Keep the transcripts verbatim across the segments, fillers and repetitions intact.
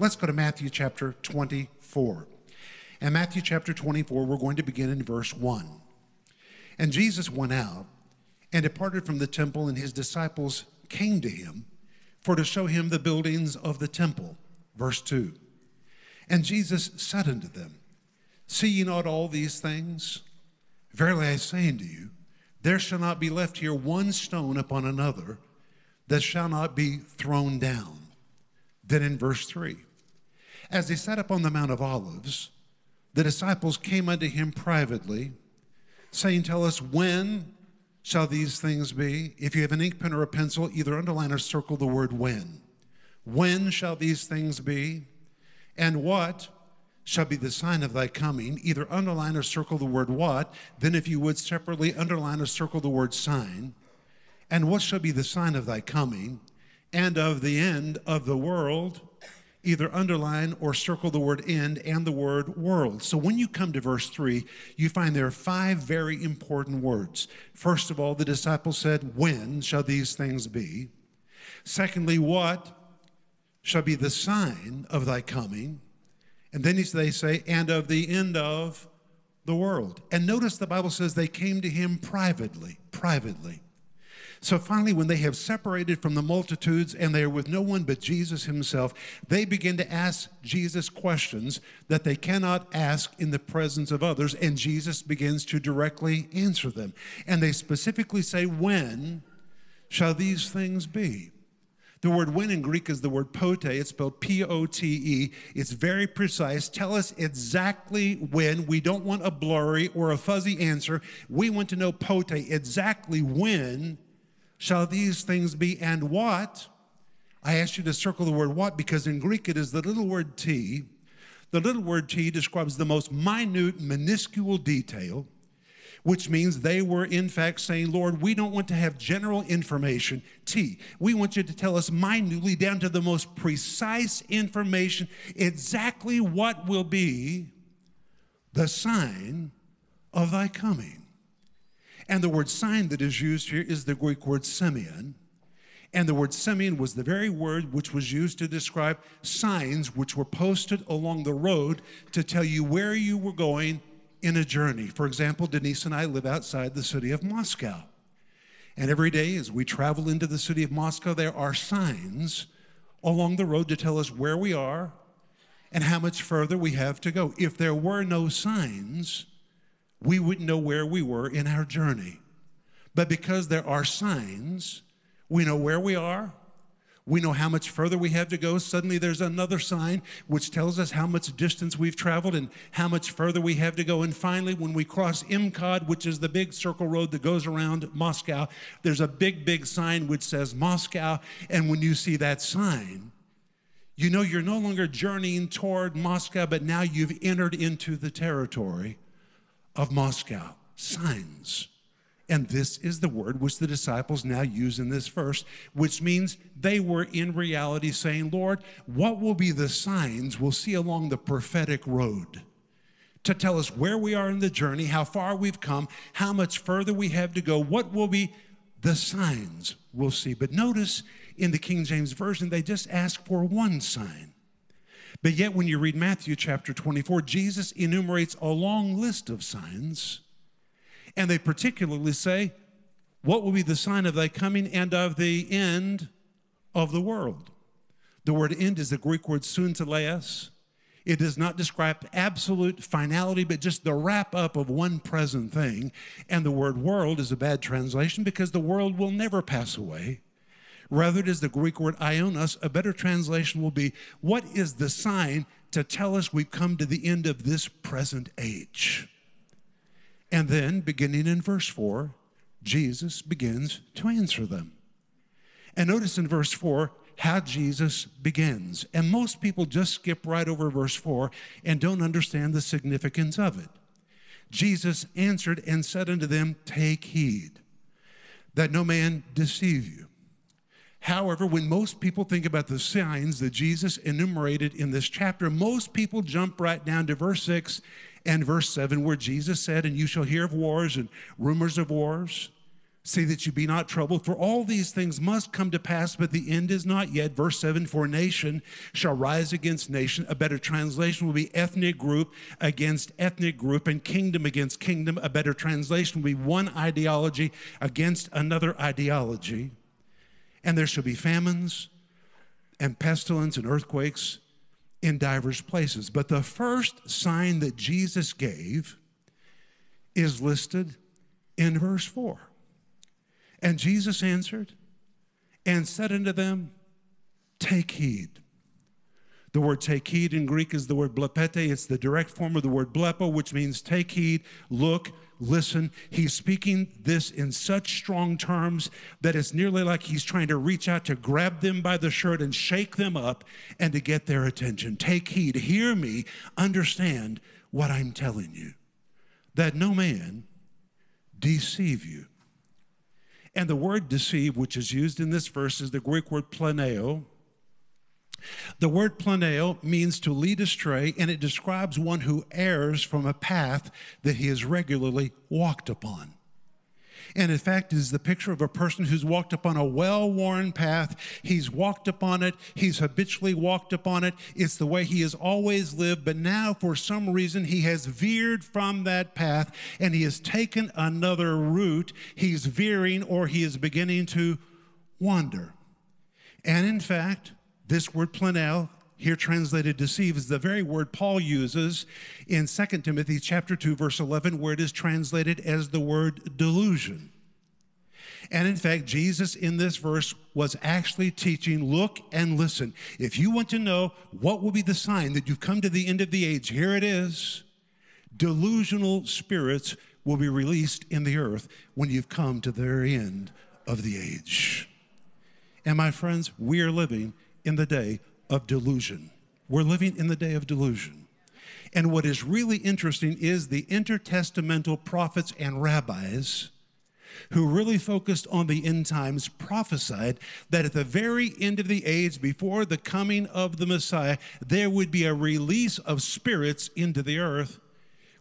let's go to Matthew chapter twenty-four. In Matthew chapter twenty-four, we're going to begin in verse one. And Jesus went out and departed from the temple, and his disciples came to him for to show him the buildings of the temple. Verse two. And Jesus said unto them, see ye not all these things? Verily I say unto you, there shall not be left here one stone upon another that shall not be thrown down. Then in verse three, as they sat upon the Mount of Olives, the disciples came unto him privately, saying, tell us, when shall these things be? If you have an ink pen or a pencil, either underline or circle the word when. When shall these things be? And what shall be the sign of thy coming? Either underline or circle the word what. Then if you would separately underline or circle the word sign. And what shall be the sign of thy coming and of the end of the world? Either underline or circle the word end and the word world. So when you come to verse three, you find there are five very important words. First of all, the disciples said, when shall these things be? Secondly, what shall be the sign of thy coming? And then they say, and of the end of the world. And notice the Bible says they came to him privately, privately. So finally, when they have separated from the multitudes and they are with no one but Jesus himself, they begin to ask Jesus questions that they cannot ask in the presence of others, and Jesus begins to directly answer them. And they specifically say, when shall these things be? The word when in Greek is the word pote. It's spelled P O T E. It's very precise. Tell us exactly when. We don't want a blurry or a fuzzy answer. We want to know pote, exactly when shall these things be and what? I asked you to circle the word what because in Greek it is the little word T. The little word T describes the most minute, minuscule detail, which means they were in fact saying, Lord, we don't want to have general information, T. We want you to tell us minutely down to the most precise information exactly what will be the sign of thy coming. And the word sign that is used here is the Greek word sēmeion. And the word sēmeion was the very word which was used to describe signs which were posted along the road to tell you where you were going in a journey. For example, Denise and I live outside the city of Moscow. And every day as we travel into the city of Moscow, there are signs along the road to tell us where we are and how much further we have to go. If there were no signs, we wouldn't know where we were in our journey. But because there are signs, we know where we are. We know how much further we have to go. Suddenly there's another sign which tells us how much distance we've traveled and how much further we have to go. And finally, when we cross M K A D, which is the big circle road that goes around Moscow, there's a big, big sign which says Moscow. And when you see that sign, you know you're no longer journeying toward Moscow, but now you've entered into the territory of Moscow. Signs. And this is the word which the disciples now use in this verse, which means they were in reality saying, Lord, what will be the signs we'll see along the prophetic road to tell us where we are in the journey, how far we've come, how much further we have to go, what will be the signs we'll see. But notice in the King James Version, they just ask for one sign. But yet when you read Matthew chapter twenty-four, Jesus enumerates a long list of signs. And they particularly say, what will be the sign of thy coming and of the end of the world? The word end is the Greek word suntaleos. It does not describe absolute finality, but just the wrap up of one present thing. And the word world is a bad translation because the world will never pass away. Rather, it is the Greek word aionos. A better translation will be, what is the sign to tell us we've come to the end of this present age? And then, beginning in verse four, Jesus begins to answer them. And notice in verse four how Jesus begins. And most people just skip right over verse four and don't understand the significance of it. Jesus answered and said unto them, take heed, that no man deceive you. However, when most people think about the signs that Jesus enumerated in this chapter, most people jump right down to verse six and verse seven, where Jesus said, and you shall hear of wars and rumors of wars. See that you be not troubled, for all these things must come to pass, but the end is not yet. Verse seven, for nation shall rise against nation. A better translation will be ethnic group against ethnic group, and kingdom against kingdom. A better translation will be one ideology against another ideology. And there shall be famines and pestilence and earthquakes in divers places. But the first sign that Jesus gave is listed in verse four. And Jesus answered and said unto them, take heed. The word take heed in Greek is the word blepete. It's the direct form of the word blepo, which means take heed, look, listen. He's speaking this in such strong terms that it's nearly like he's trying to reach out to grab them by the shirt and shake them up and to get their attention. Take heed, hear me, understand what I'm telling you, that no man deceive you. And the word deceive, which is used in this verse, is the Greek word planeo. The word planeo means to lead astray, and it describes one who errs from a path that he has regularly walked upon. And in fact, it is the picture of a person who's walked upon a well-worn path. He's walked upon it. He's habitually walked upon it. It's the way he has always lived. But now, for some reason, he has veered from that path, and he has taken another route. He's veering, or he is beginning to wander. And in fact, this word planeo, here translated deceive, is the very word Paul uses in Second Timothy chapter two, verse eleven, where it is translated as the word delusion. And in fact, Jesus in this verse was actually teaching, look and listen. If you want to know what will be the sign that you've come to the end of the age, here it is. Delusional spirits will be released in the earth when you've come to the very end of the age. And my friends, we are living in the day of delusion. We're living in the day of delusion. And what is really interesting is the intertestamental prophets and rabbis who really focused on the end times prophesied that at the very end of the age, before the coming of the Messiah, there would be a release of spirits into the earth,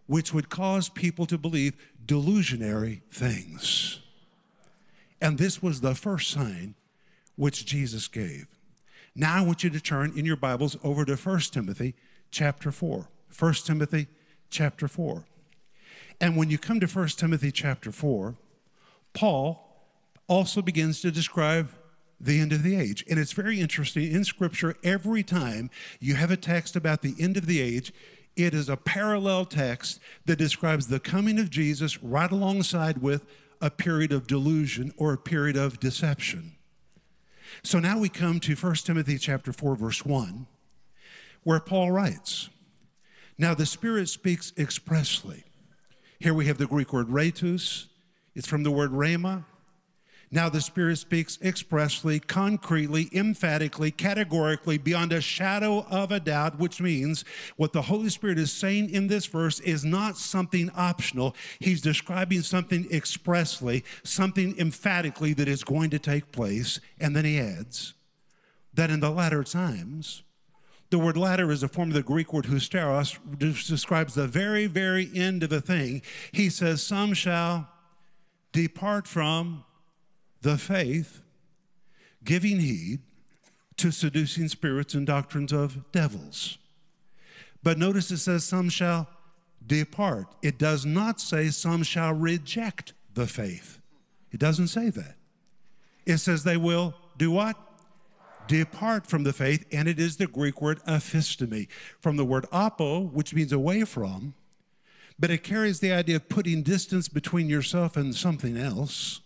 which would cause people to believe delusionary things. And this was the first sign which Jesus gave. Now I want you to turn in your Bibles over to First Timothy chapter four. First Timothy chapter four. And when you come to First Timothy chapter four, Paul also begins to describe the end of the age. And it's very interesting. In Scripture, every time you have a text about the end of the age, it is a parallel text that describes the coming of Jesus right alongside with a period of delusion or a period of deception. So now we come to First Timothy chapter four, verse one, where Paul writes, now the Spirit speaks expressly. Here we have the Greek word retus. It's from the word rhema. Now the Spirit speaks expressly, concretely, emphatically, categorically, beyond a shadow of a doubt, which means what the Holy Spirit is saying in this verse is not something optional. He's describing something expressly, something emphatically that is going to take place. And then he adds that in the latter times, the word latter is a form of the Greek word husteros, which describes the very, very end of a thing. He says, some shall depart from the faith, giving heed to seducing spirits and doctrines of devils. But notice it says some shall depart. It does not say some shall reject the faith. It doesn't say that. It says they will do what? Depart from the faith, and it is the Greek word aphistome, from the word apo, which means away from, but it carries the idea of putting distance between yourself and something else.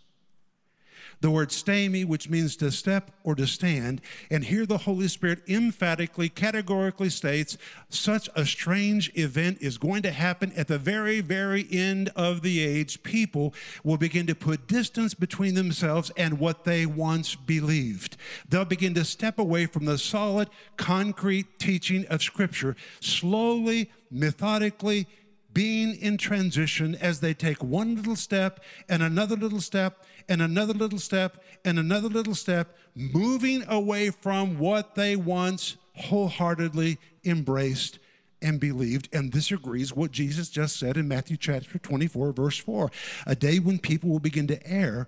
The word stami, which means to step or to stand. And here the Holy Spirit emphatically, categorically states, such a strange event is going to happen at the very, very end of the age. People will begin to put distance between themselves and what they once believed. They'll begin to step away from the solid, concrete teaching of Scripture, slowly, methodically, being in transition as they take one little step and another little step and another little step and another little step, moving away from what they once wholeheartedly embraced and believed. And this agrees what Jesus just said in Matthew chapter twenty-four, verse four, a day when people will begin to err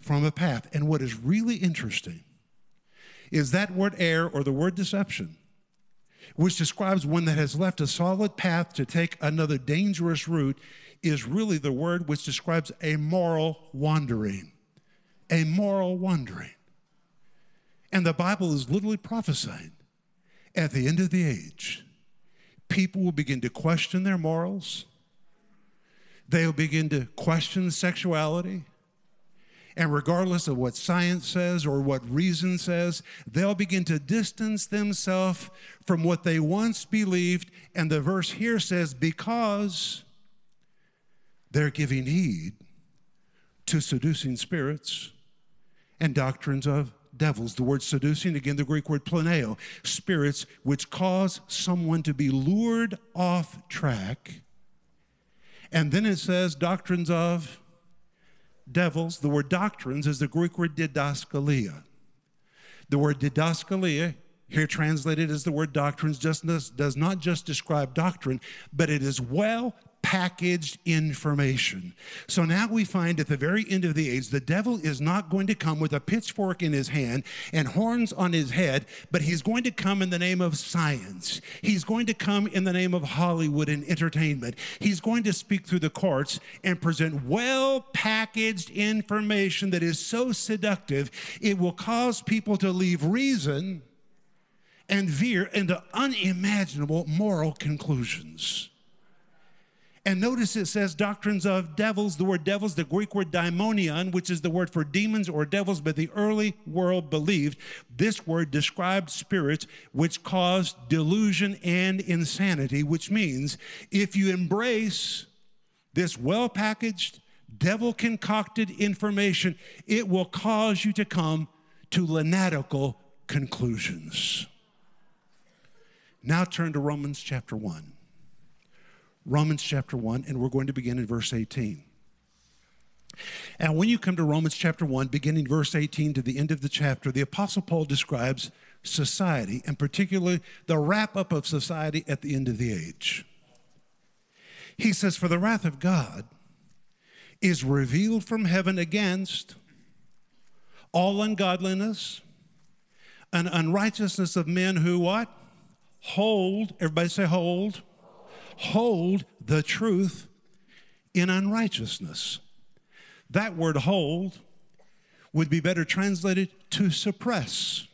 from a path. And what is really interesting is that word error, or the word deception, which describes one that has left a solid path to take another dangerous route, is really the word which describes amoral wandering. Amoral wandering. And the Bible is literally prophesying at the end of the age, people will begin to question their morals. They will begin to question sexuality. And regardless of what science says or what reason says, they'll begin to distance themselves from what they once believed. And the verse here says, because they're giving heed to seducing spirits and doctrines of devils. The word seducing, again, the Greek word planeo, spirits which cause someone to be lured off track. And then it says doctrines of devils. The word doctrines is the Greek word didaskalia. The word didaskalia, here translated as the word doctrines, just does not just describe doctrine, but it is well packaged information. So now we find at the very end of the age, the devil is not going to come with a pitchfork in his hand and horns on his head, but he's going to come in the name of science. He's going to come in the name of Hollywood and entertainment. He's going to speak through the courts and present well-packaged information that is so seductive, it will cause people to leave reason and veer into unimaginable moral conclusions. And notice it says doctrines of devils. The word devils, the Greek word daimonion, which is the word for demons or devils, but the early world believed this word described spirits which caused delusion and insanity, which means if you embrace this well-packaged, devil-concocted information, it will cause you to come to fanatical conclusions. Now turn to Romans chapter one. Romans chapter one, and we're going to begin in verse eighteen. And when you come to Romans chapter one, beginning verse eighteen to the end of the chapter, the Apostle Paul describes society, and particularly the wrap-up of society at the end of the age. He says, "For the wrath of God is revealed from heaven against all ungodliness and unrighteousness of men who" what? Hold, everybody say hold. Hold the truth in unrighteousness. That word hold would be better translated to suppress.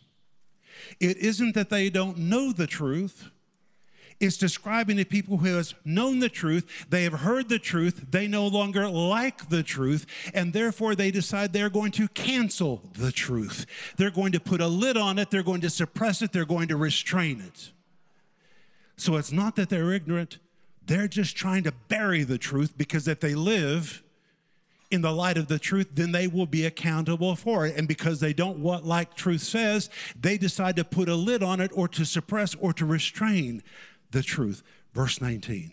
It isn't that they don't know the truth. It's describing the people who has known the truth. They have heard the truth. They no longer like the truth, and therefore they decide they're going to cancel the truth. They're going to put a lid on it. They're going to suppress it. They're going to restrain it. So it's not that they're ignorant. They're just trying to bury the truth, because if they live in the light of the truth, then they will be accountable for it. And because they don't what like truth says, they decide to put a lid on it or to suppress or to restrain the truth. Verse nineteen,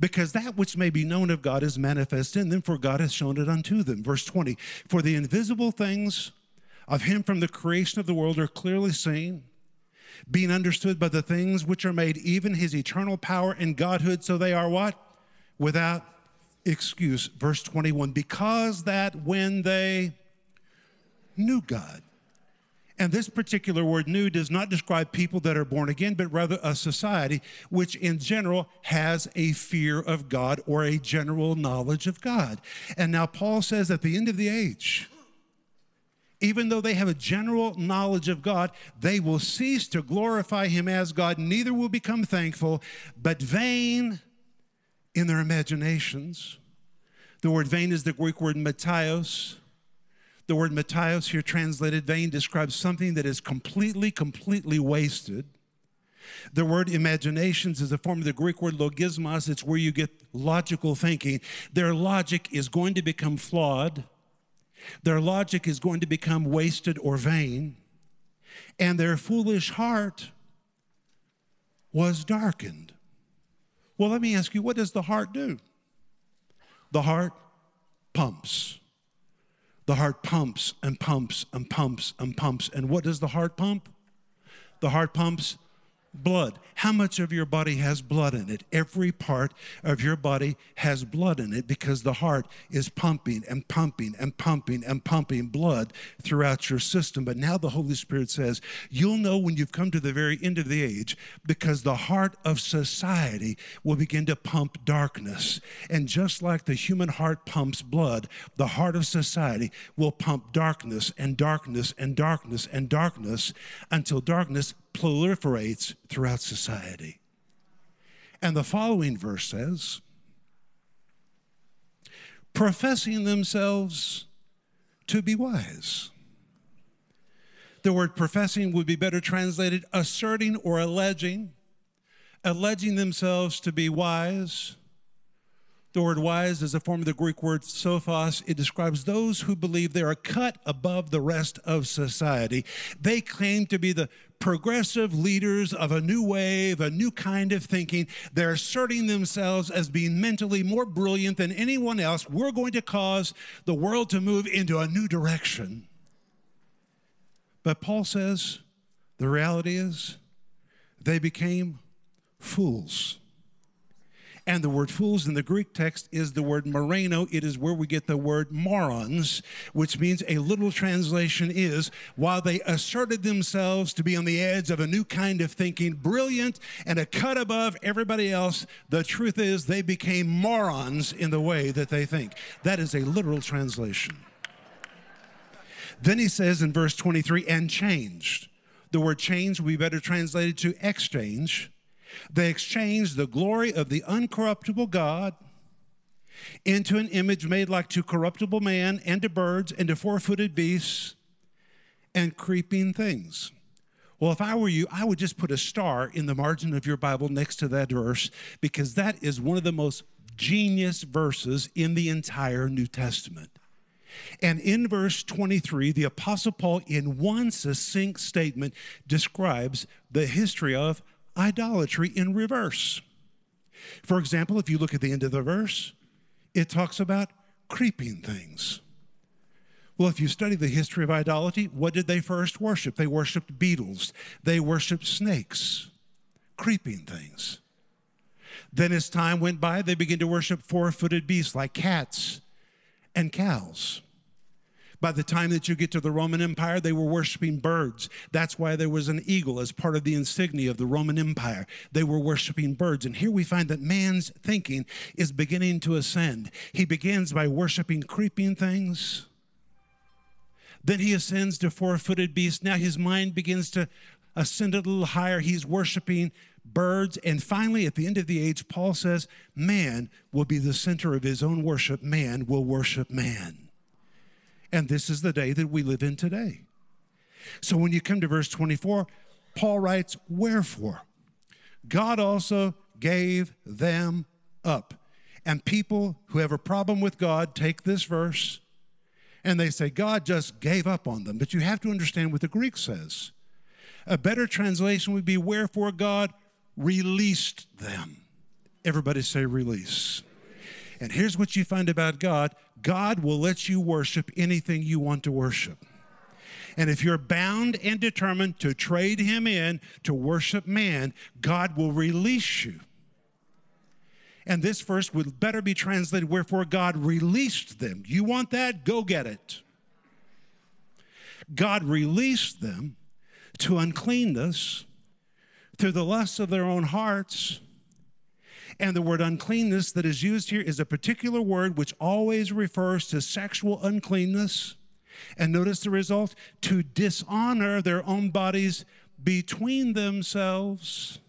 because that which may be known of God is manifest in them, for God has shown it unto them. Verse twenty, for the invisible things of him from the creation of the world are clearly seen, being understood by the things which are made, even his eternal power and Godhood, so they are what? Without excuse. Verse twenty-one, because that when they knew God, and this particular word "knew" does not describe people that are born again, but rather a society which in general has a fear of God or a general knowledge of God. And now Paul says at the end of the age, even though they have a general knowledge of God, they will cease to glorify him as God, neither will become thankful, but vain in their imaginations. The word vain is the Greek word mataios. The word mataios here translated vain describes something that is completely, completely wasted. The word imaginations is a form of the Greek word logismos. It's where you get logical thinking. Their logic is going to become flawed. Their logic is going to become wasted or vain, and their foolish heart was darkened. Well, let me ask you, what does the heart do? The heart pumps. The heart pumps and pumps and pumps and pumps. And what does the heart pump? The heart pumps blood. How much of your body has blood in it? Every part of your body has blood in it because the heart is pumping and pumping and pumping and pumping blood throughout your system. But now the Holy Spirit says, you'll know when you've come to the very end of the age because the heart of society will begin to pump darkness. And just like the human heart pumps blood, the heart of society will pump darkness and darkness and darkness and darkness until darkness proliferates throughout society. And the following verse says, professing themselves to be wise. The word professing would be better translated asserting or alleging, alleging themselves to be wise. The word wise is a form of the Greek word sophos. It describes those who believe they are cut above the rest of society. They claim to be the progressive leaders of a new wave, a new kind of thinking. They're asserting themselves as being mentally more brilliant than anyone else. We're going to cause the world to move into a new direction. But Paul says the reality is they became fools. And the word fools in the Greek text is the word moreno. It is where we get the word morons, which means a literal translation is, while they asserted themselves to be on the edge of a new kind of thinking, brilliant and a cut above everybody else, the truth is they became morons in the way that they think. That is a literal translation. Then he says in verse twenty-three, and changed. The word change would be better translated to exchange. They exchanged the glory of the uncorruptible God into an image made like to corruptible man and to birds and to four-footed beasts and creeping things. Well, if I were you, I would just put a star in the margin of your Bible next to that verse, because that is one of the most genius verses in the entire New Testament. And in verse twenty-three, the Apostle Paul, in one succinct statement, describes the history of idolatry in reverse. For example, if you look at the end of the verse, it talks about creeping things. Well, if you study the history of idolatry, what did they first worship? They worshiped beetles. They worshiped snakes, creeping things. Then as time went by, they began to worship four-footed beasts like cats and cows. By the time that you get to the Roman Empire, they were worshiping birds. That's why there was an eagle as part of the insignia of the Roman Empire. They were worshiping birds. And here we find that man's thinking is beginning to ascend. He begins by worshiping creeping things. Then he ascends to four-footed beasts. Now his mind begins to ascend a little higher. He's worshiping birds. And finally, at the end of the age, Paul says, man will be the center of his own worship. Man will worship man. And this is the day that we live in today. So when you come to verse twenty-four, Paul writes, wherefore God also gave them up. And people who have a problem with God take this verse and they say, God just gave up on them. But you have to understand what the Greek says. A better translation would be, wherefore God released them. Everybody say release. And here's what you find about God. God will let you worship anything you want to worship. And if you're bound and determined to trade him in to worship man, God will release you. And this verse would better be translated, wherefore God released them. You want that? Go get it. God released them to uncleanness through the lusts of their own hearts. And the word uncleanness that is used here is a particular word which always refers to sexual uncleanness. And notice the result, to dishonor their own bodies between themselves.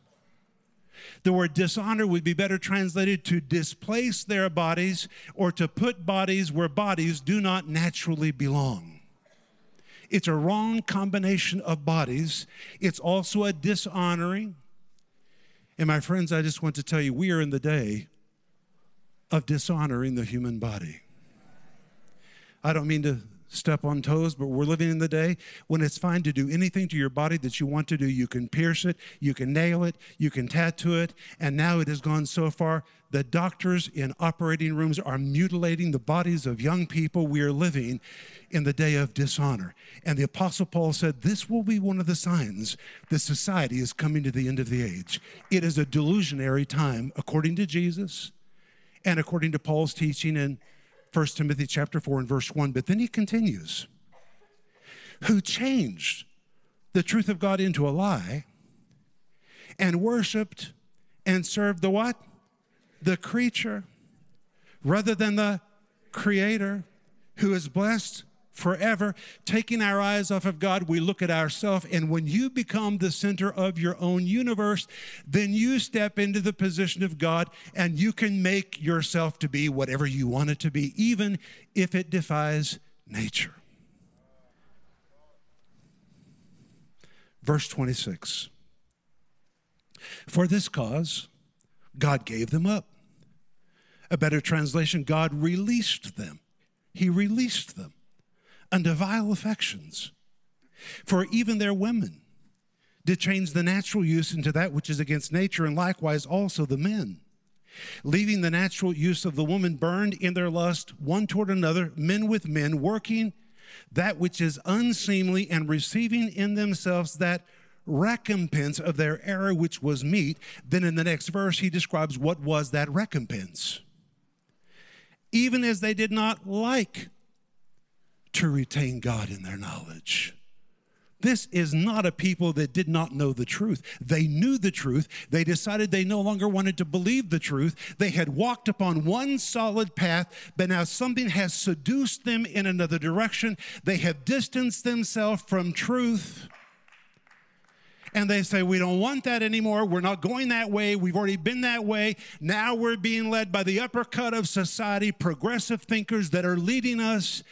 The word dishonor would be better translated to displace their bodies or to put bodies where bodies do not naturally belong. It's a wrong combination of bodies. It's also a dishonoring. And my friends, I just want to tell you, we are in the day of dishonoring the human body. I don't mean to step on toes, but we're living in the day when it's fine to do anything to your body that you want to do. You can pierce it, you can nail it, you can tattoo it, and now it has gone so far that doctors in operating rooms are mutilating the bodies of young people. We are living in the day of dishonor. And the Apostle Paul said, this will be one of the signs that society is coming to the end of the age. It is a delusionary time, according to Jesus and according to Paul's teaching in First Timothy chapter four and verse one, but then he continues, who changed the truth of God into a lie and worshiped and served the what? The creature rather than the creator, who is blessed forever. Taking our eyes off of God, we look at ourselves, and when you become the center of your own universe, then you step into the position of God, and you can make yourself to be whatever you want it to be, even if it defies nature. Verse twenty-six, for this cause God gave them up. A better translation, God released them. He released them unto vile affections. For even their women did change the natural use into that which is against nature, and likewise also the men, leaving the natural use of the woman, burned in their lust one toward another, men with men, working that which is unseemly, and receiving in themselves that recompense of their error which was meet. Then in the next verse he describes what was that recompense. Even as they did not like to retain God in their knowledge. This is not a people that did not know the truth. They knew the truth. They decided they no longer wanted to believe the truth. They had walked upon one solid path, but now something has seduced them in another direction. They have distanced themselves from truth. And they say, we don't want that anymore. We're not going that way. We've already been that way. Now we're being led by the uppercut of society, progressive thinkers that are leading us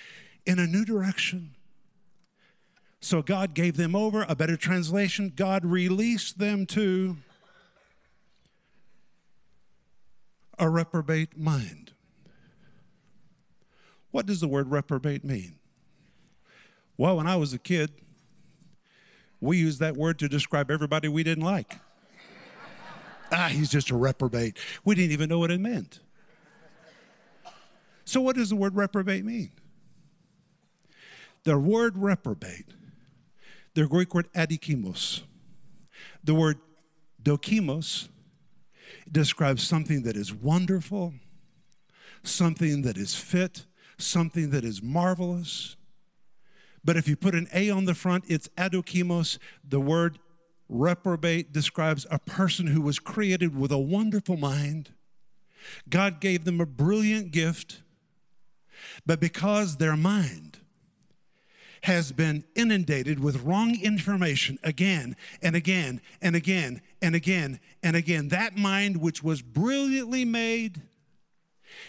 in a new direction. So God gave them over. A better translation, God released them to a reprobate mind. What does the word reprobate mean? Well, when I was a kid, we used that word to describe everybody we didn't like. Ah, he's just a reprobate. We didn't even know what it meant. So what does the word reprobate mean? The word reprobate, the Greek word adikimos, the word dokimos, describes something that is wonderful, something that is fit, something that is marvelous. But if you put an A on the front, it's adokimos. The word reprobate describes a person who was created with a wonderful mind. God gave them a brilliant gift, but because their mind has been inundated with wrong information again and again and again and again and again, that mind which was brilliantly made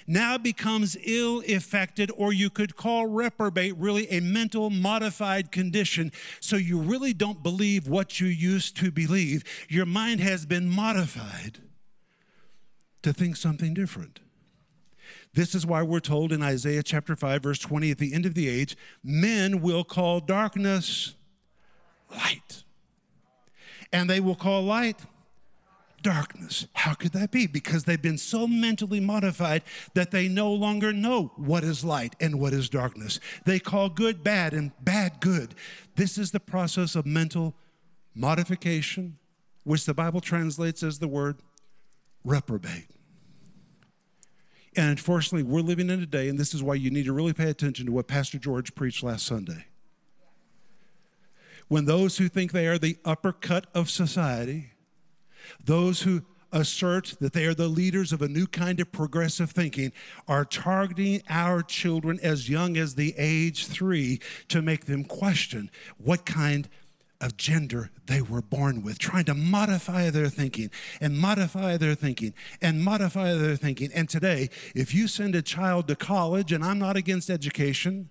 now becomes ill-affected, or you could call reprobate really a mental modified condition. So you really don't believe what you used to believe. Your mind has been modified to think something different. This is why we're told in Isaiah chapter five, verse twenty, at the end of the age, men will call darkness light, and they will call light darkness. How could that be? Because they've been so mentally modified that they no longer know what is light and what is darkness. They call good bad and bad good. This is the process of mental modification, which the Bible translates as the word reprobate. And unfortunately, we're living in a day, and this is why you need to really pay attention to what Pastor George preached last Sunday. When those who think they are the uppercut of society, those who assert that they are the leaders of a new kind of progressive thinking, are targeting our children as young as the age three to make them question what kind of gender they were born with, trying to modify their thinking and modify their thinking and modify their thinking. And today, if you send a child to college, and I'm not against education,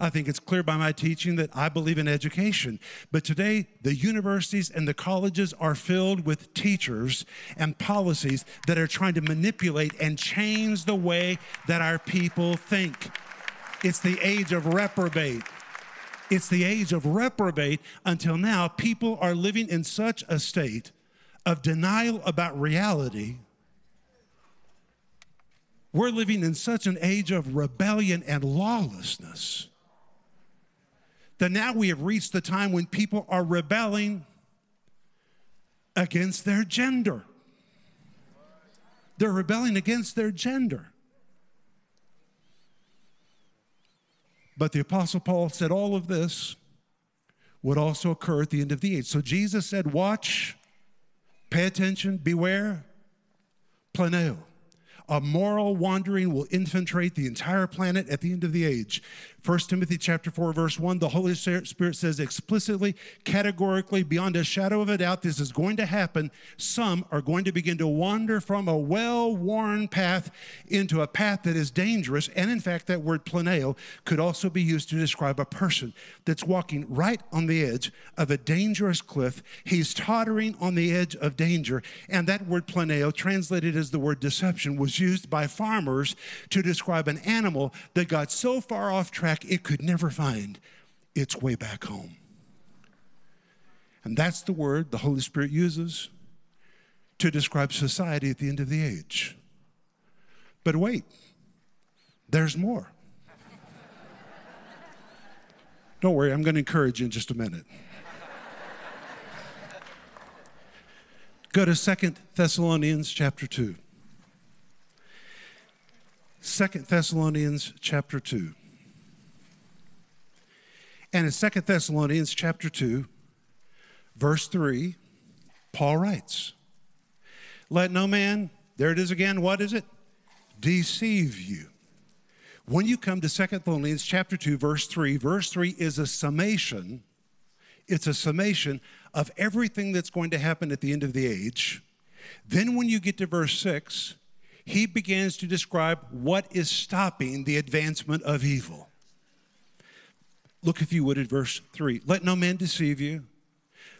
I think it's clear by my teaching that I believe in education. But today, the universities and the colleges are filled with teachers and policies that are trying to manipulate and change the way that our people think. It's the age of reprobate. It's the age of reprobate. Until now, people are living in such a state of denial about reality. We're living in such an age of rebellion and lawlessness that now we have reached the time when people are rebelling against their gender. They're rebelling against their gender. But the Apostle Paul said all of this would also occur at the end of the age. So Jesus said, watch, pay attention, beware, planeo. A moral wandering will infiltrate the entire planet at the end of the age. First Timothy chapter four, verse one, the Holy Spirit says explicitly, categorically, beyond a shadow of a doubt, this is going to happen. Some are going to begin to wander from a well-worn path into a path that is dangerous. And in fact, that word planeo could also be used to describe a person that's walking right on the edge of a dangerous cliff. He's tottering on the edge of danger. And that word planeo, translated as the word deception, was used by farmers to describe an animal that got so far off track it could never find its way back home. And that's the word the Holy Spirit uses to describe society at the end of the age. But wait, there's more. Don't worry, I'm going to encourage you in just a minute. Go to Second Thessalonians chapter two. Second Thessalonians chapter two. And in Second Thessalonians chapter two, verse three, Paul writes, let no man, there it is again, what is it? Deceive you. When you come to Second Thessalonians chapter two, verse three, verse three is a summation. It's a summation of everything that's going to happen at the end of the age. Then when you get to verse six, he begins to describe what is stopping the advancement of evil. Look, if you would, at verse three. Let no man deceive you.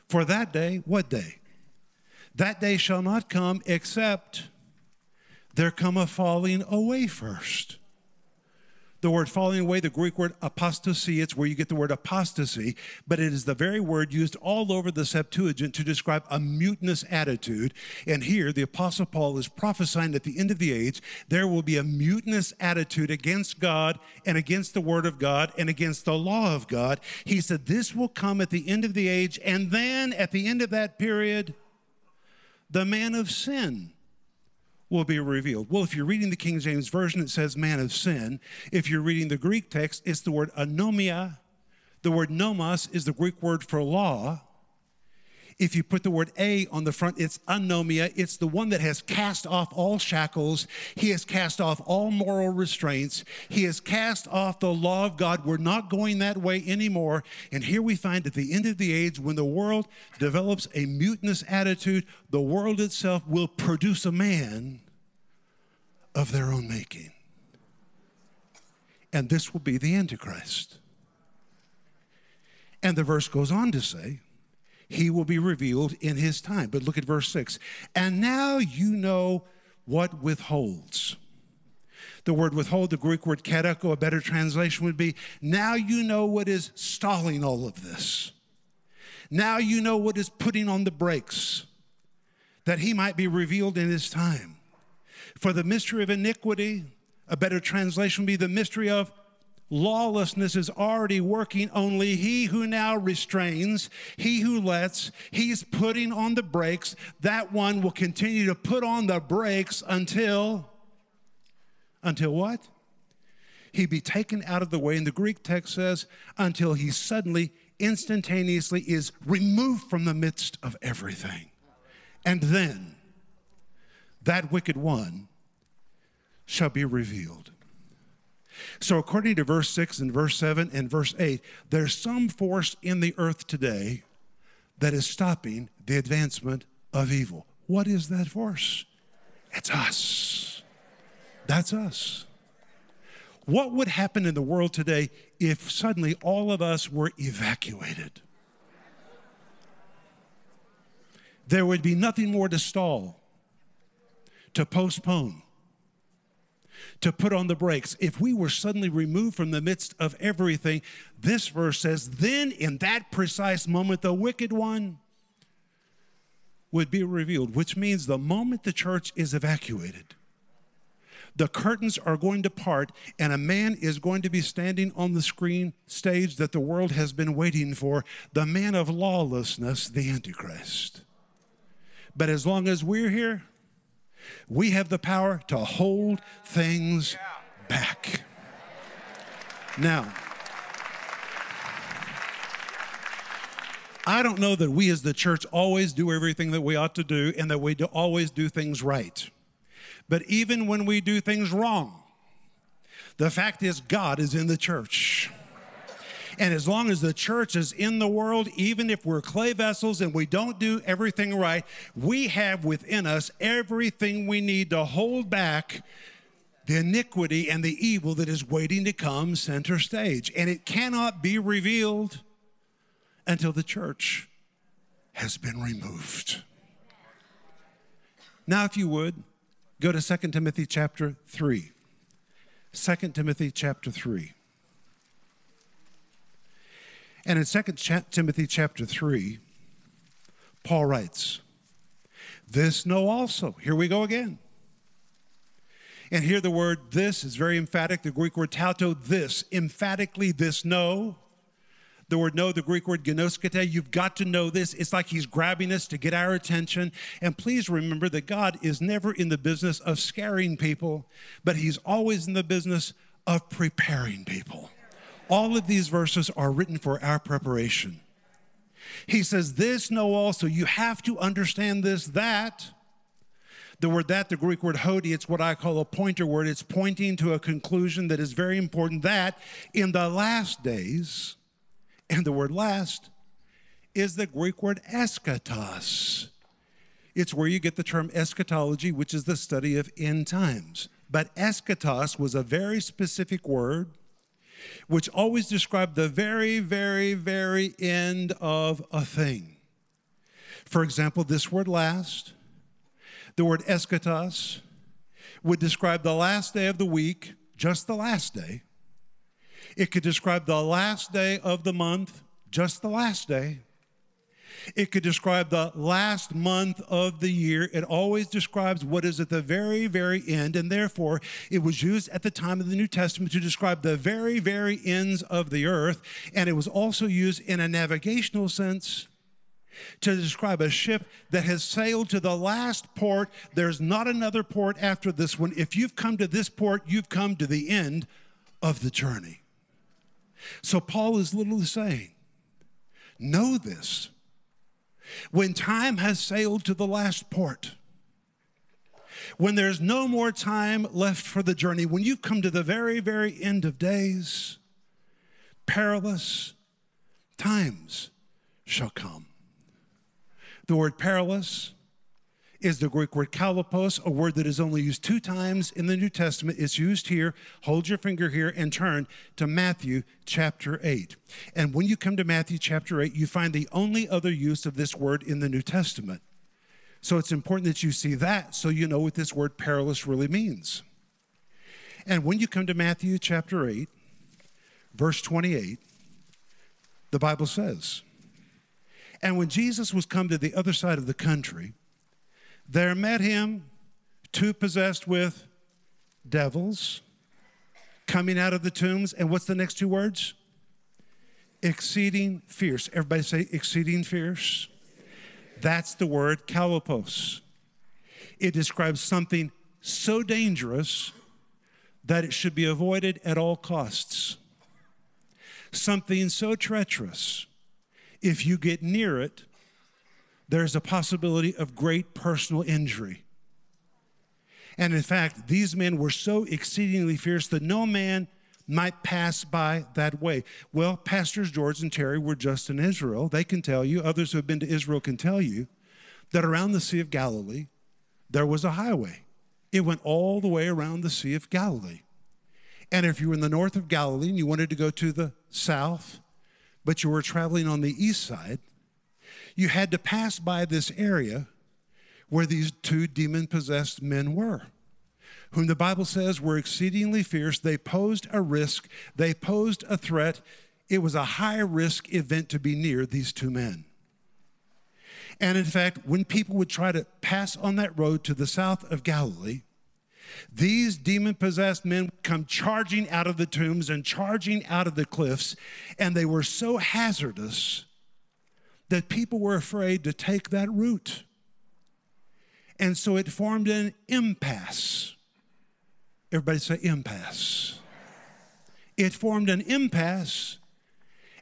For that day, what day? That day shall not come except there come a falling away first. The word falling away, the Greek word apostasy, it's where you get the word apostasy, but it is the very word used all over the Septuagint to describe a mutinous attitude. And here the Apostle Paul is prophesying at the end of the age, there will be a mutinous attitude against God and against the Word of God and against the law of God. He said this will come at the end of the age, and then at the end of that period, the man of sin will be revealed. Well, if you're reading the King James Version, it says man of sin. If you're reading the Greek text, it's the word anomia. The word nomos is the Greek word for law. If you put the word a on the front, it's anomia. It's the one that has cast off all shackles. He has cast off all moral restraints. He has cast off the law of God. We're not going that way anymore. And here we find at the end of the age, when the world develops a mutinous attitude, the world itself will produce a man of their own making. And this will be the Antichrist. And the verse goes on to say, he will be revealed in his time. But look at verse six. And now you know what withholds. The word withhold, the Greek word kateko, a better translation would be, now you know what is stalling all of this. Now you know what is putting on the brakes, that he might be revealed in his time. For the mystery of iniquity, a better translation would be the mystery of lawlessness, is already working. Only he who now restrains, he who lets, he's putting on the brakes. That one will continue to put on the brakes until, until what? He be taken out of the way. And the Greek text says, until he suddenly, instantaneously is removed from the midst of everything. And then that wicked one shall be revealed. So according to verse six and verse seven and verse eight, there's some force in the earth today that is stopping the advancement of evil. What is that force? It's us. That's us. What would happen in the world today if suddenly all of us were evacuated? There would be nothing more to stall, to postpone, to put on the brakes. If we were suddenly removed from the midst of everything, this verse says, then in that precise moment, the wicked one would be revealed, which means the moment the church is evacuated, the curtains are going to part and a man is going to be standing on the screen stage that the world has been waiting for, the man of lawlessness, the Antichrist. But as long as we're here, we have the power to hold things back. Now, I don't know that we as the church always do everything that we ought to do and that we do always do things right. But even when we do things wrong, the fact is God is in the church. And as long as the church is in the world, even if we're clay vessels and we don't do everything right, we have within us everything we need to hold back the iniquity and the evil that is waiting to come center stage. And it cannot be revealed until the church has been removed. Now, if you would, go to Second Timothy chapter three. Second Timothy chapter three. And in Second Timothy chapter three, Paul writes, this know also. Here we go again. And here the word this is very emphatic. The Greek word tauto, this, emphatically this know. The word know, the Greek word gnoskete, you've got to know this. It's like he's grabbing us to get our attention. And please remember that God is never in the business of scaring people, but he's always in the business of preparing people. All of these verses are written for our preparation. He says, this know also, you have to understand this, that. The word that, the Greek word hodi, it's what I call a pointer word. It's pointing to a conclusion that is very important, that in the last days, and the word last is the Greek word eschatos. It's where you get the term eschatology, which is the study of end times. But eschatos was a very specific word which always described the very, very, very end of a thing. For example, this word last, the word eschatos, would describe the last day of the week, just the last day. It could describe the last day of the month, just the last day. It could describe the last month of the year. It always describes what is at the very, very end, and therefore it was used at the time of the New Testament to describe the very, very ends of the earth, and it was also used in a navigational sense to describe a ship that has sailed to the last port. There's not another port after this one. If you've come to this port, you've come to the end of the journey. So Paul is literally saying, know this. When time has sailed to the last port, when there's no more time left for the journey, when you come to the very, very end of days, perilous times shall come. The word perilous is the Greek word kalapos, a word that is only used two times in the New Testament. It's used here. Hold your finger here and turn to Matthew chapter eight. And when you come to Matthew chapter eight, you find the only other use of this word in the New Testament. So it's important that you see that so you know what this word perilous really means. And when you come to Matthew chapter eight, verse twenty-eight, the Bible says, and when Jesus was come to the other side of the country, there met him two possessed with devils coming out of the tombs. And what's the next two words? Exceeding fierce. Everybody say exceeding fierce. That's the word kalapos. It describes something so dangerous that it should be avoided at all costs. Something so treacherous, if you get near it, there's a possibility of great personal injury. And in fact, these men were so exceedingly fierce that no man might pass by that way. Well, Pastors George and Terry were just in Israel. They can tell you, others who have been to Israel can tell you, that around the Sea of Galilee, there was a highway. It went all the way around the Sea of Galilee. And if you were in the north of Galilee and you wanted to go to the south, but you were traveling on the east side, you had to pass by this area where these two demon-possessed men were, whom the Bible says were exceedingly fierce. They posed a risk. They posed a threat. It was a high-risk event to be near these two men. And in fact, when people would try to pass on that road to the south of Galilee, these demon-possessed men would come charging out of the tombs and charging out of the cliffs, and they were so hazardous that people were afraid to take that route. And so it formed an impasse. Everybody say impasse. It formed an impasse,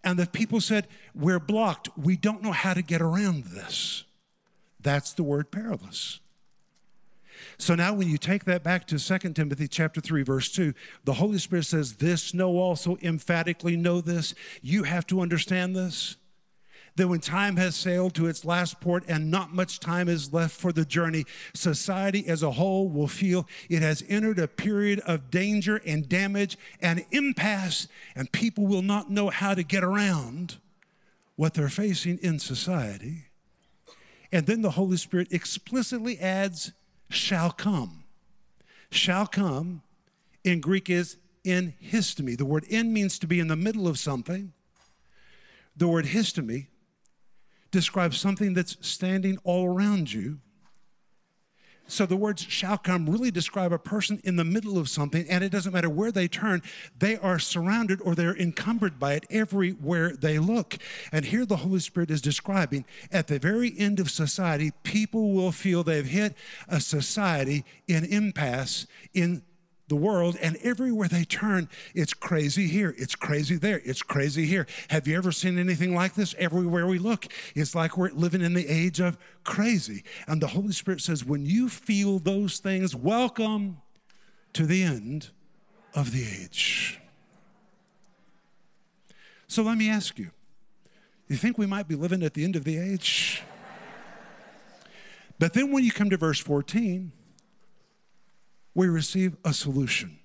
and the people said, we're blocked. We don't know how to get around this. That's the word perilous. So now when you take that back to Second Timothy chapter three, verse two, the Holy Spirit says this, know also, emphatically know this. You have to understand this, that when time has sailed to its last port and not much time is left for the journey, society as a whole will feel it has entered a period of danger and damage and impasse, and people will not know how to get around what they're facing in society. And then the Holy Spirit explicitly adds, shall come. Shall come in Greek is in histemi. The word in means to be in the middle of something. The word histemi describes something that's standing all around you. So the words shall come really describe a person in the middle of something, and it doesn't matter where they turn, they are surrounded or they're encumbered by it everywhere they look. And here the Holy Spirit is describing at the very end of society, people will feel they've hit a society in impasse in the world, and everywhere they turn, it's crazy here, it's crazy there, it's crazy here. Have you ever seen anything like this? Everywhere we look, it's like we're living in the age of crazy. And the Holy Spirit says, when you feel those things, welcome to the end of the age. So let me ask you, you think we might be living at the end of the age? But then when you come to verse fourteen, we receive a solution.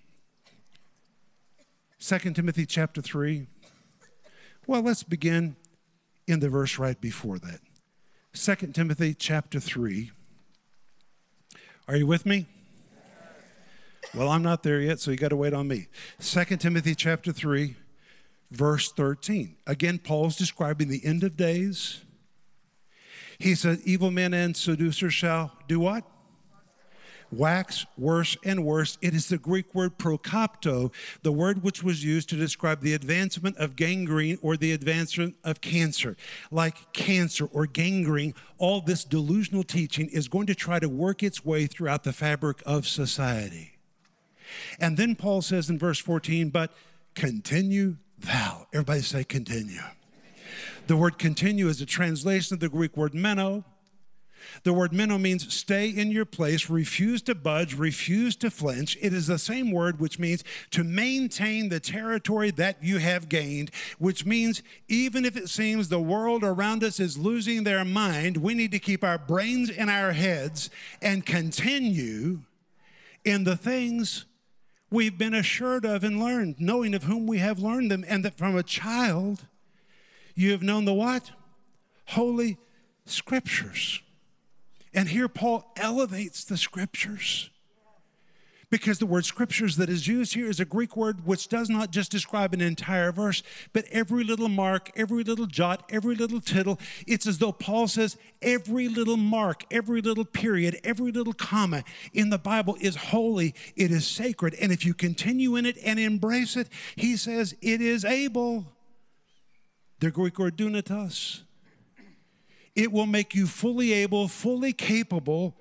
Second Timothy chapter three. Well, let's begin in the verse right before that. Second Timothy chapter three. Are you with me? Well, I'm not there yet, so you got to wait on me. Second Timothy chapter three, verse thirteen. Again, Paul's describing the end of days. He says, evil men and seducers shall do what? Wax worse and worse. It is the Greek word prokopto, the word which was used to describe the advancement of gangrene or the advancement of cancer. Like cancer or gangrene, all this delusional teaching is going to try to work its way throughout the fabric of society. And then Paul says in verse fourteen, but continue thou. Everybody say continue. The word continue is a translation of the Greek word meno. The word meno means stay in your place, refuse to budge, refuse to flinch. It is the same word which means to maintain the territory that you have gained, which means even if it seems the world around us is losing their mind, we need to keep our brains in our heads and continue in the things we've been assured of and learned, knowing of whom we have learned them, and that from a child you have known the what? Holy Scriptures. And here Paul elevates the Scriptures, because the word Scriptures that is used here is a Greek word which does not just describe an entire verse, but every little mark, every little jot, every little tittle. It's as though Paul says every little mark, every little period, every little comma in the Bible is holy, it is sacred. And if you continue in it and embrace it, he says it is able, the Greek word dunatos. It will make you fully able, fully capable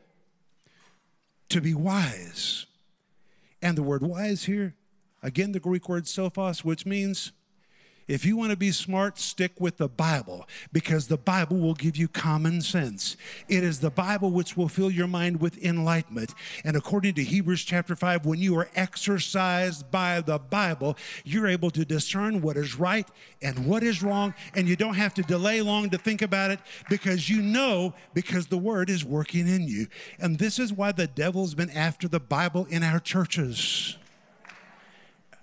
to be wise. And the word wise here, again, the Greek word sophos, which means if you want to be smart, stick with the Bible, because the Bible will give you common sense. It is the Bible which will fill your mind with enlightenment. And according to Hebrews chapter five, when you are exercised by the Bible, you're able to discern what is right and what is wrong, and you don't have to delay long to think about it, because you know, because the Word is working in you. And this is why the devil's been after the Bible in our churches.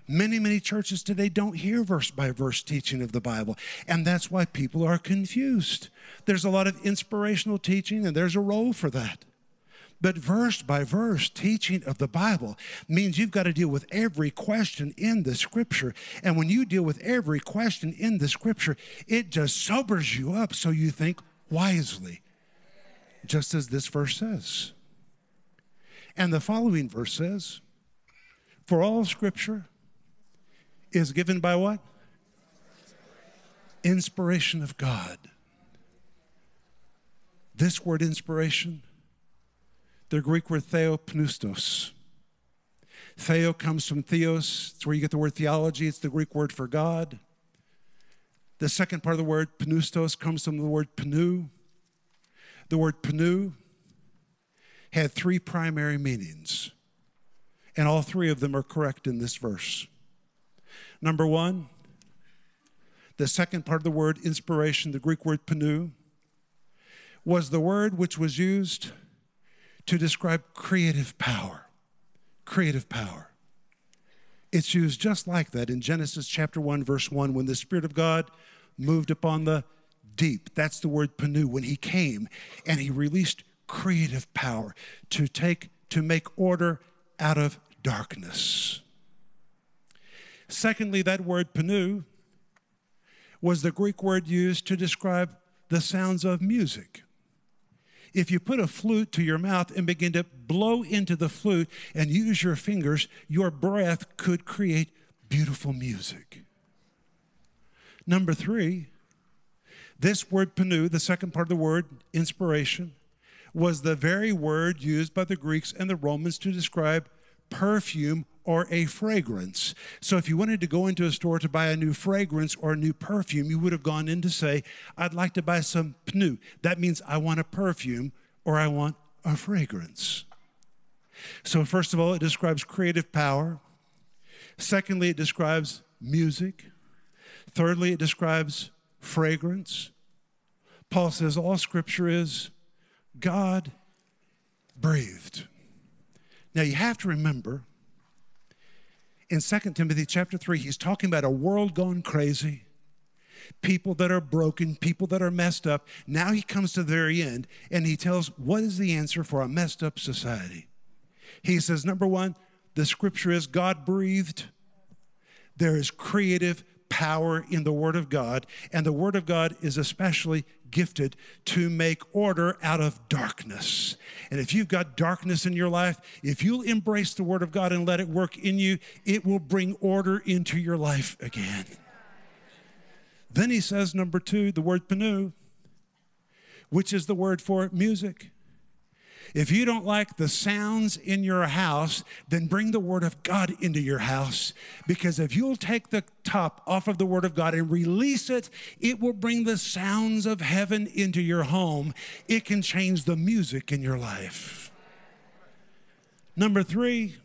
Many, many churches today don't hear verse-by-verse teaching of the Bible, and that's why people are confused. There's a lot of inspirational teaching, and there's a role for that. But verse by verse teaching of the Bible means you've got to deal with every question in the Scripture. And when you deal with every question in the Scripture, it just sobers you up so you think wisely, just as this verse says. And the following verse says, for all Scripture is given by what? Inspiration of God. This word inspiration, the Greek word theo pneustos. Theo comes from theos. It's where you get the word theology. It's the Greek word for God. The second part of the word pneustos comes from the word pneu. The word pneu had three primary meanings, and all three of them are correct in this verse. Number one, the second part of the word inspiration, the Greek word pneu, was the word which was used to describe creative power, creative power. It's used just like that in Genesis chapter one, verse one, when the Spirit of God moved upon the deep. That's the word pneu, when he came and he released creative power to take, to make order out of darkness. Secondly, that word pneu was the Greek word used to describe the sounds of music. If you put a flute to your mouth and begin to blow into the flute and use your fingers, your breath could create beautiful music. Number three, this word pneu, the second part of the word, inspiration, was the very word used by the Greeks and the Romans to describe perfume or a fragrance. So if you wanted to go into a store to buy a new fragrance or a new perfume, you would have gone in to say, I'd like to buy some pneu. That means I want a perfume or I want a fragrance. So first of all, it describes creative power. Secondly, it describes music. Thirdly, it describes fragrance. Paul says all Scripture is God breathed. Now you have to remember, in Second Timothy chapter three, he's talking about a world gone crazy, people that are broken, people that are messed up. Now he comes to the very end, and he tells what is the answer for a messed up society. He says, number one, the Scripture is God-breathed. There is creative power in the Word of God, and the Word of God is especially gifted to make order out of darkness. And if you've got darkness in your life, if you'll embrace the Word of God and let it work in you, it will bring order into your life again. Then he says, number two, the word pneu, which is the word for music. If you don't like the sounds in your house, then bring the Word of God into your house. Because if you'll take the top off of the Word of God and release it, it will bring the sounds of heaven into your home. It can change the music in your life. Number three,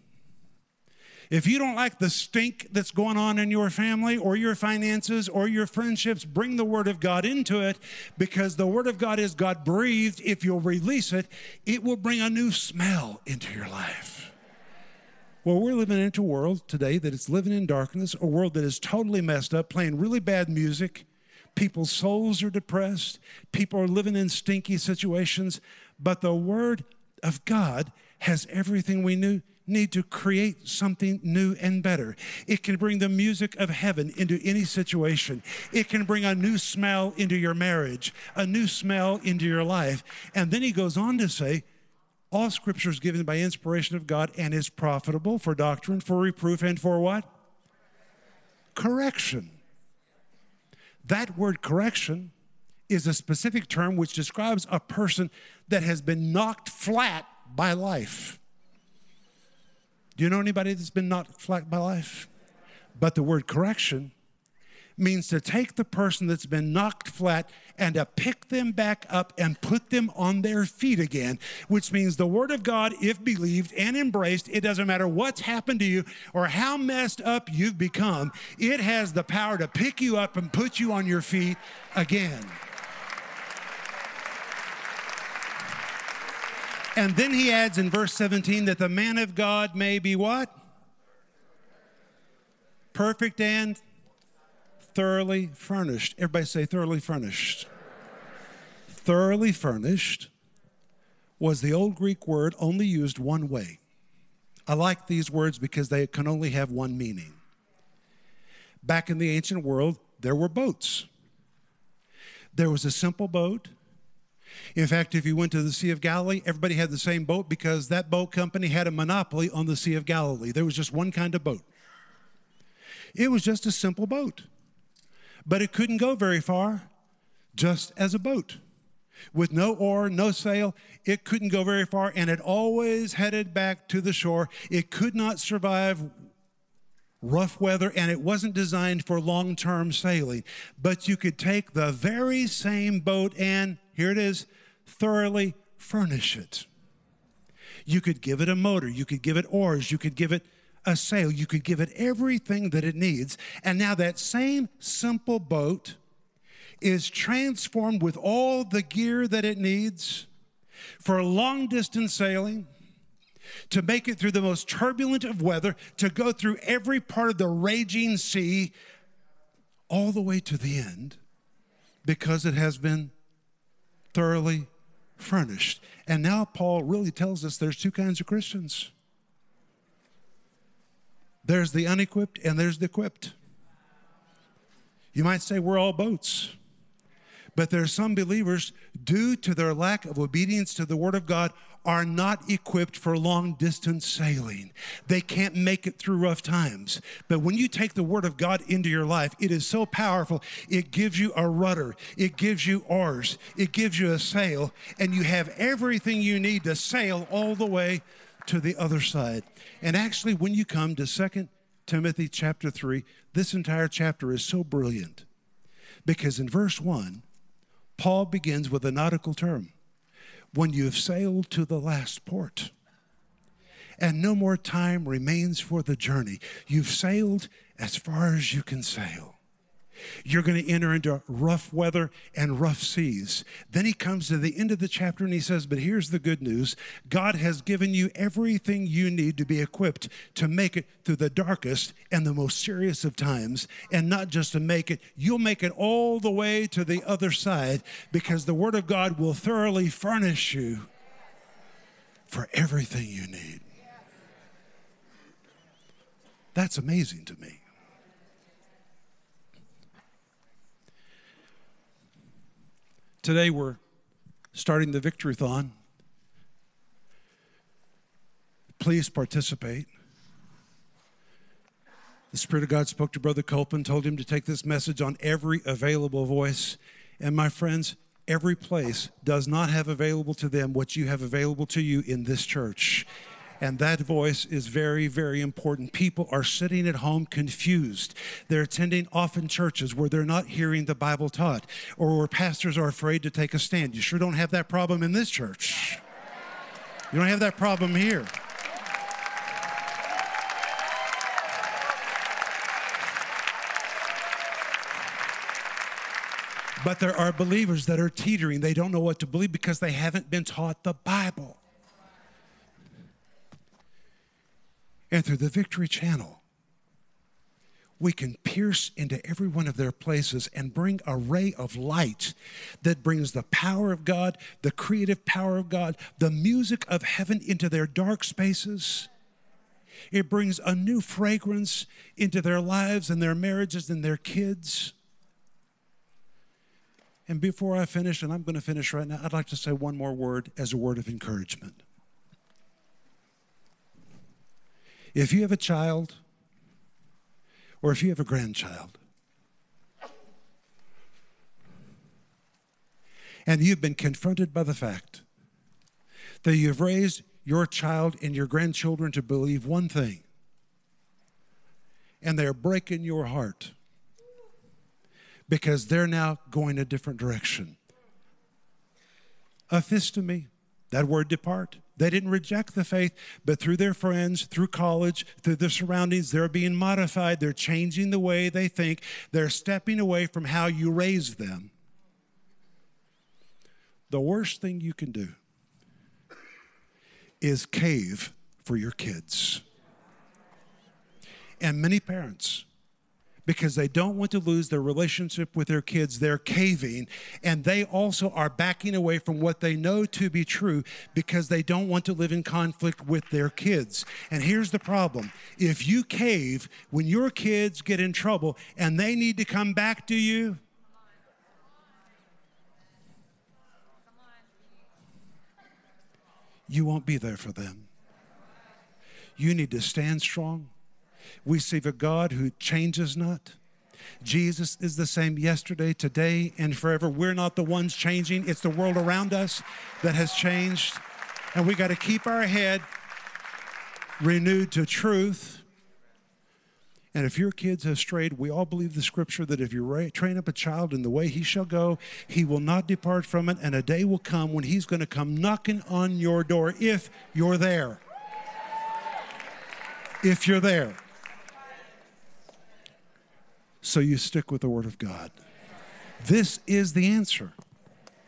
if you don't like the stink that's going on in your family or your finances or your friendships, bring the Word of God into it, because the Word of God is God-breathed. If you'll release it, it will bring a new smell into your life. Well, we're living in a world today that is living in darkness, a world that is totally messed up, playing really bad music. People's souls are depressed. People are living in stinky situations. But the Word of God has everything we knew. Need to create something new and better. It can bring the music of heaven into any situation. It can bring a new smell into your marriage, a new smell into your life. And then he goes on to say, all Scripture is given by inspiration of God and is profitable for doctrine, for reproof, and for what? Correction. That word correction is a specific term which describes a person that has been knocked flat by life. Do you know anybody that's been knocked flat by life? But the word correction means to take the person that's been knocked flat and to pick them back up and put them on their feet again, which means the Word of God, if believed and embraced, it doesn't matter what's happened to you or how messed up you've become, it has the power to pick you up and put you on your feet again. And then he adds in verse seventeen that the man of God may be what? Perfect and thoroughly furnished. Everybody say thoroughly furnished. Thoroughly furnished was the old Greek word only used one way. I like these words because they can only have one meaning. Back in the ancient world, there were boats. There was a simple boat. In fact, if you went to the Sea of Galilee, everybody had the same boat because that boat company had a monopoly on the Sea of Galilee. There was just one kind of boat. It was just a simple boat, but it couldn't go very far, just as a boat. With no oar, no sail, it couldn't go very far, and it always headed back to the shore. It could not survive rough weather, and it wasn't designed for long-term sailing. But you could take the very same boat and, here it is, thoroughly furnish it. You could give it a motor. You could give it oars. You could give it a sail. You could give it everything that it needs. And now that same simple boat is transformed with all the gear that it needs for long-distance sailing, to make it through the most turbulent of weather, to go through every part of the raging sea, all the way to the end, because it has been thoroughly furnished. And now Paul really tells us there's two kinds of Christians. There's the unequipped and there's the equipped. You might say we're all boats. But there are some believers, due to their lack of obedience to the Word of God, are not equipped for long-distance sailing. They can't make it through rough times. But when you take the Word of God into your life, it is so powerful. It gives you a rudder. It gives you oars. It gives you a sail. And you have everything you need to sail all the way to the other side. And actually, when you come to Second Timothy chapter three, this entire chapter is so brilliant. Because in verse one, Paul begins with a nautical term. When you have sailed to the last port and no more time remains for the journey, you've sailed as far as you can sail. You're going to enter into rough weather and rough seas. Then he comes to the end of the chapter and he says, but here's the good news. God has given you everything you need to be equipped to make it through the darkest and the most serious of times. And not just to make it, you'll make it all the way to the other side, because the Word of God will thoroughly furnish you for everything you need. That's amazing to me. Today we're starting the Victory-thon. Please participate. The Spirit of God spoke to Brother Copeland, told him to take this message on every available voice. And my friends, every place does not have available to them what you have available to you in this church. And that voice is very, very important. People are sitting at home confused. They're attending often churches where they're not hearing the Bible taught, or where pastors are afraid to take a stand. You sure don't have that problem in this church. You don't have that problem here. But there are believers that are teetering. They don't know what to believe because they haven't been taught the Bible. And through the Victory Channel, we can pierce into every one of their places and bring a ray of light that brings the power of God, the creative power of God, the music of heaven into their dark spaces. It brings a new fragrance into their lives and their marriages and their kids. And before I finish, and I'm going to finish right now, I'd like to say one more word as a word of encouragement. If you have a child, or if you have a grandchild, and you've been confronted by the fact that you've raised your child and your grandchildren to believe one thing, and they're breaking your heart because they're now going a different direction. Aphistome, that word depart. They didn't reject the faith, but through their friends, through college, through their surroundings, they're being modified. They're changing the way they think. They're stepping away from how you raised them. The worst thing you can do is cave for your kids. And many parents, because they don't want to lose their relationship with their kids. They're caving, and they also are backing away from what they know to be true because they don't want to live in conflict with their kids. And here's the problem. If you cave when your kids get in trouble and they need to come back to you, you won't be there for them. You need to stand strong. We serve a God who changes not. Jesus is the same yesterday, today, and forever. We're not the ones changing. It's the world around us that has changed. And we got to keep our head renewed to truth. And if your kids have strayed, we all believe the scripture that if you train up a child in the way he shall go, he will not depart from it. And a day will come when he's going to come knocking on your door if you're there. If you're there. So you stick with the word of God. This is the answer.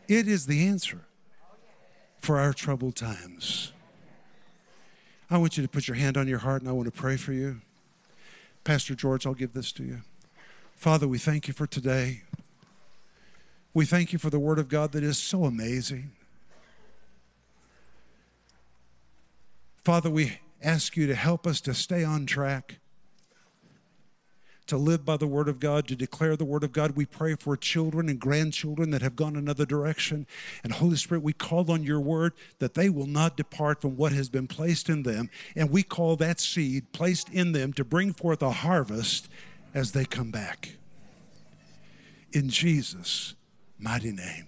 It is the answer for our troubled times. I want you to put your hand on your heart, and I want to pray for you. Pastor George, I'll give this to you. Father, we thank you for today. We thank you for the word of God that is so amazing. Father, we ask you to help us to stay on track, to live by the word of God, to declare the word of God. We pray for children and grandchildren that have gone another direction. And Holy Spirit, we call on your word that they will not depart from what has been placed in them. And we call that seed placed in them to bring forth a harvest as they come back. In Jesus' mighty name,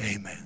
amen.